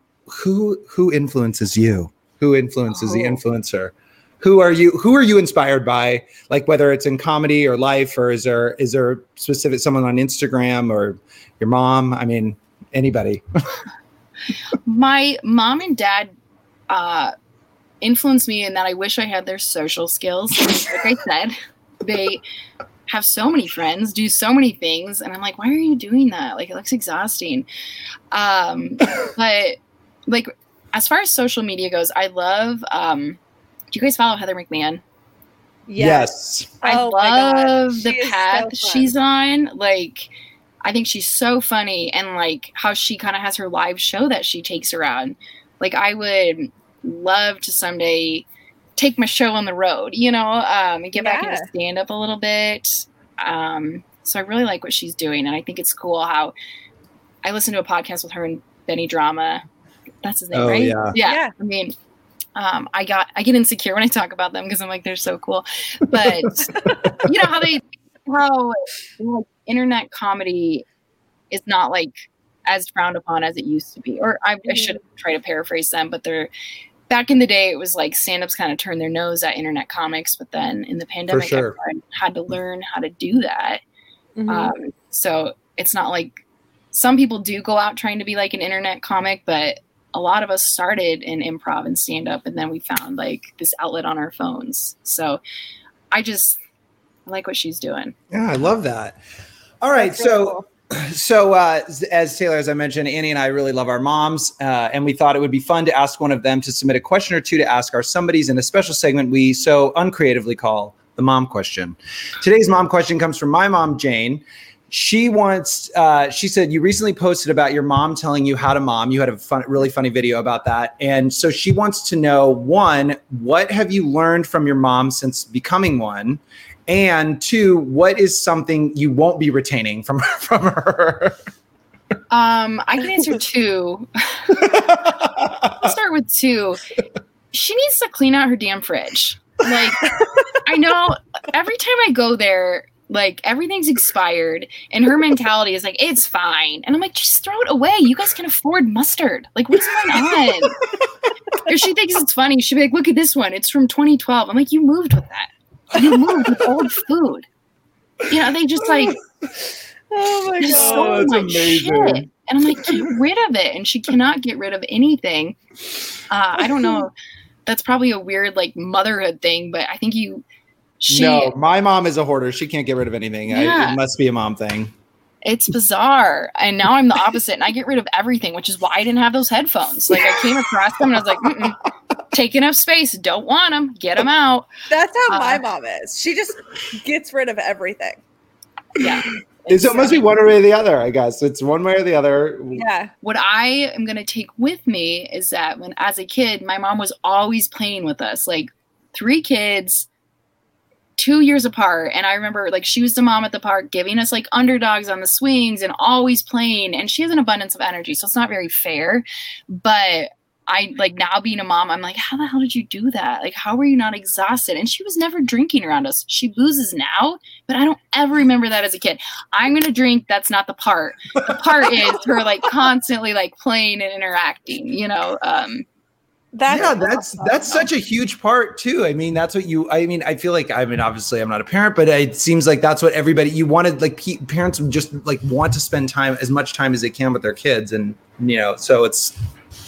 influences you? Who influences the influencer? Who are you? Who are you inspired by? Like whether it's in comedy or life, or is there a specific someone on Instagram or your mom? I mean, anybody. My mom and dad. Influenced me in that I wish I had their social skills. Like I said, they have so many friends, do so many things. And I'm like, why are you doing that? Like, it looks exhausting. But like, as far as social media goes, I love, do you guys follow Heather McMahon? Yes. I love the path she's on. Like, I think she's so funny. And like how she kind of has her live show that she takes around. Like I would love to someday take my show on the road, you know, and get back into stand up a little bit. So I really like what she's doing. And I think it's cool how I listened to a podcast with her and Benny Drama. That's his name, right? Yeah. I mean, I get insecure when I talk about them because I'm like, they're so cool. But you know how internet comedy is not like as frowned upon as it used to be, or I should try to paraphrase them, but they're back in the day, it was like stand-ups kind of turned their nose at internet comics, but then in the pandemic, everyone had to learn how to do that. So it's not like some people do go out trying to be like an internet comic, but a lot of us started in improv and stand up, and then we found like this outlet on our phones. So I like what she's doing. Yeah, I love that. All right. So, as Taylor, as I mentioned, Annie and I really love our moms, and we thought it would be fun to ask one of them to submit a question or two to ask our somebodies in a special segment we so uncreatively call the mom question. Today's mom question comes from my mom, Jane. She said, you recently posted about your mom telling you how to mom. You had a really funny video about that. And so she wants to know, one, what have you learned from your mom since becoming one? And two, what is something you won't be retaining from her? I can answer two. I'll start with two. She needs to clean out her damn fridge. Like, I know every time I go there, like, everything's expired, and her mentality is like, it's fine. And I'm like, just throw it away. You guys can afford mustard. Like, what's going on? If she thinks it's funny, she'll be like, look at this one. It's from 2012. I'm like, you moved with that. You moved with old food. You know, they just like, oh my God, so that's much amazing. Shit. And I'm like, get rid of it. And she cannot get rid of anything. I don't know. That's probably a weird like motherhood thing, but I think no, my mom is a hoarder. She can't get rid of anything. Yeah. It must be a mom thing. It's bizarre. And now I'm the opposite, and I get rid of everything, which is why I didn't have those headphones. Like, I came across them and I was like, taking up space. Don't want them. Get them out. That's how my mom is. She just gets rid of everything. Yeah. So it must be one way or the other, I guess. It's one way or the other. Yeah. What I am going to take with me is that when, as a kid, my mom was always playing with us. Like, 3 kids, 2 years apart. And I remember, like, she was the mom at the park giving us like underdogs on the swings and always playing. And she has an abundance of energy, so it's not very fair. But I, like, now being a mom, I'm like, how the hell did you do that? Like, how were you not exhausted? And she was never drinking around us. She boozes now, but I don't ever remember that as a kid. I'm going to drink. That's not the part. The part is her like constantly like playing and interacting, you know? That's such a huge part too. I mean, obviously I'm not a parent, but it seems like that's what everybody, you wanted, like, parents just like want to spend time, as much time as they can with their kids. And, you know, so it's,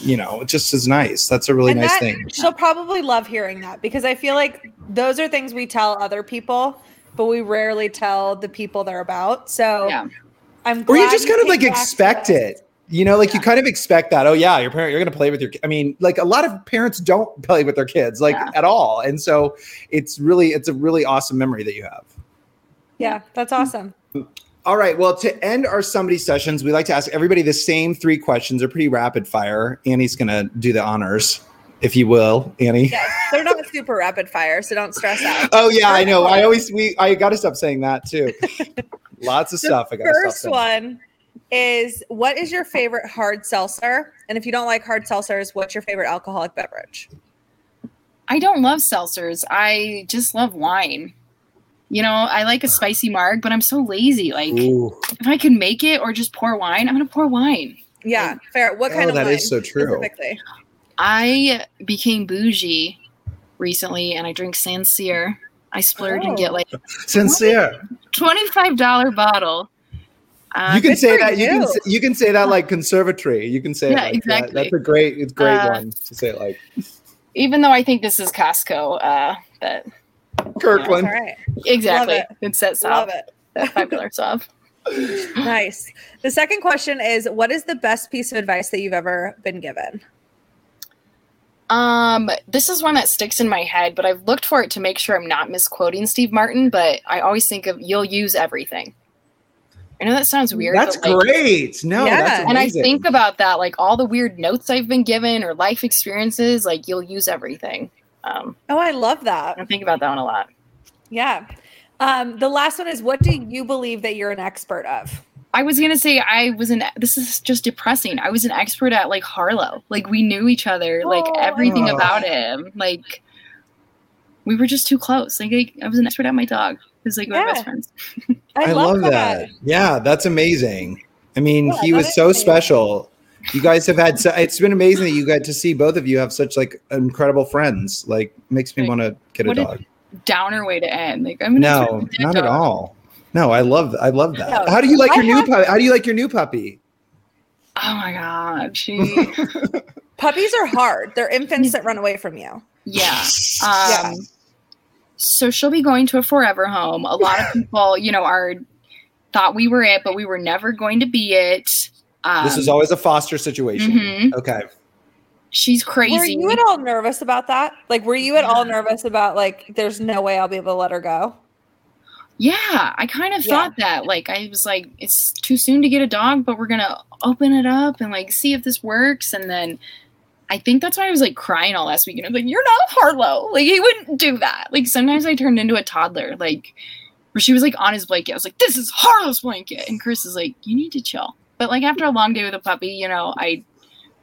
you know, it just is nice. That's a really nice thing. She'll probably love hearing that, because I feel like those are things we tell other people, but we rarely tell the people they're about. So yeah. I'm glad. Or you just kind of like expect it. You know, like, you kind of expect that. Oh yeah, you're going to play with your. I mean, like, a lot of parents don't play with their kids at all, and so it's a really awesome memory that you have. Yeah, that's awesome. All right, well, to end our somebody sessions, we like to ask everybody the same 3 questions. They're pretty rapid fire. Annie's going to do the honors, if you will, Annie. Yes, they're not super rapid fire, so don't stress out. Oh yeah, I know. I got to stop saying that too. Lots of stuff. I got to stop. First one is, what is your favorite hard seltzer? And if you don't like hard seltzers, what's your favorite alcoholic beverage? I don't love seltzers. I just love wine. You know, I like a spicy marg, but I'm so lazy. Like, ooh, if I can make it or just pour wine, I'm going to pour wine. Yeah, like, fair. What kind of wine? That is so true. I became bougie recently, and I drink Sancerre. I splurge and get like Sancerre, $25 bottle. You can say that. You can say that like conservatory. You can say it like exactly. That's a great. It's great one to say it like. Even though I think this is Costco, that Kirkland. You know, right. Exactly. It's that sob. Love it. That $5 sob. Nice. The second question is, what is the best piece of advice that you've ever been given? This is one that sticks in my head, but I've looked for it to make sure I'm not misquoting Steve Martin. But I always think of, you'll use everything. I know that sounds weird. That's like, great. No, yeah. That's amazing. And I think about that, like all the weird notes I've been given or life experiences, like, you'll use everything. Oh, I love that. I think about that one a lot. Yeah. The last one is, what do you believe that you're an expert of? I was going to say, this is just depressing. I was an expert at like Harlow. Like, we knew each other, like everything about him. Like, we were just too close. Like I was an expert at my dog. He's like my best friends. I love that. Yeah, that's amazing. I mean, he was so special. You guys have had, it's been amazing that you got to see both of you have such like incredible friends. Like, makes me want to get a dog. Downer way to end. Like, I'm not at all. No, I love that. How do you like your new puppy? Oh my God. Puppies are hard. They're infants that run away from you. Yeah. Yeah. So she'll be going to a forever home. A lot of people, you know, thought we were it, but we were never going to be it. This is always a foster situation. Mm-hmm. Okay. She's crazy. Were you at all nervous about that? Like, were you at all nervous about, like, there's no way I'll be able to let her go? Yeah, I kind of thought that. Like, I was like, it's too soon to get a dog, but we're going to open it up and, like, see if this works. And then I think that's why I was, like, crying all last week. And I was like, you're not Harlow. Like, he wouldn't do that. Like, sometimes I turned into a toddler, like, where she was, like, on his blanket. I was like, this is Harlow's blanket. And Chris is like, you need to chill. But, like, after a long day with a puppy, you know, I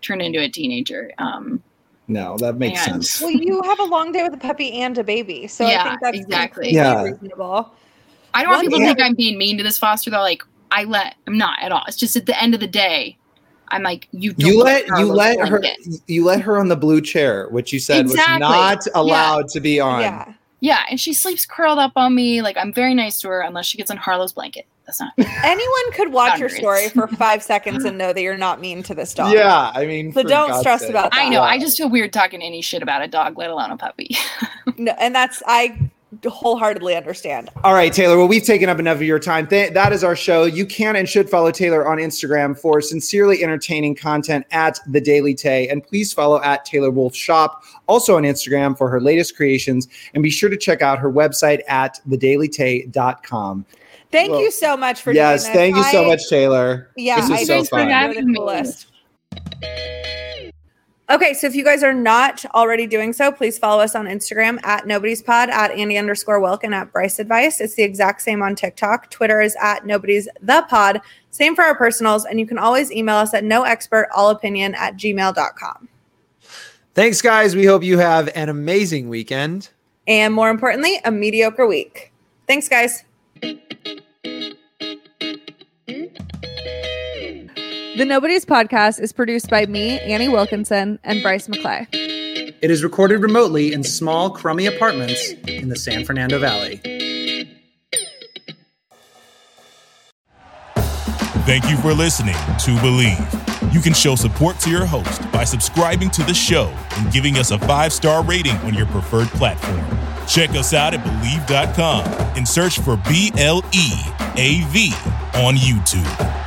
turned into a teenager. No, that makes sense. Well, you have a long day with a puppy and a baby. So I think that's exactly reasonable. I don't want people to think I'm being mean to this foster. They're like, I'm not at all. It's just at the end of the day, I'm like, you let her on the blue chair, which you said was not allowed to be on. Yeah. Yeah. And she sleeps curled up on me. Like, I'm very nice to her unless she gets on Harlow's blanket. That's not anyone could watch your story for 5 seconds and know that you're not mean to this dog. Yeah, I mean, so don't stress about that. I know. I just feel weird talking any shit about a dog, let alone a puppy. No, and I wholeheartedly understand. All right, Taylor. Well, we've taken up enough of your time. That is our show. You can and should follow Taylor on Instagram for sincerely entertaining content at The Daily Tay, and please follow at Taylor Wolfe Shop, also on Instagram, for her latest creations, and be sure to check out her website at thedailytay.com. Thank you so much for doing this. Thank you so much, Taylor. Yeah, this is so fun. Okay, so if you guys are not already doing so, please follow us on Instagram at Nobodies Pod, at Annie_Wilk, and at Bryce Advice. It's the exact same on TikTok. Twitter is at Nobodies The Pod. Same for our personals, and you can always email us at noexpertallopinion@gmail.com. Thanks, guys. We hope you have an amazing weekend. And more importantly, a mediocre week. Thanks, guys. The Nobodies Podcast is produced by me, Annie Wilkinson, and Bryce McClay. It is recorded remotely in small, crummy apartments in the San Fernando Valley. Thank you for listening to Believe. You can show support to your host by subscribing to the show and giving us a 5-star rating on your preferred platform. Check us out at Believe.com and search for BLEAV on YouTube.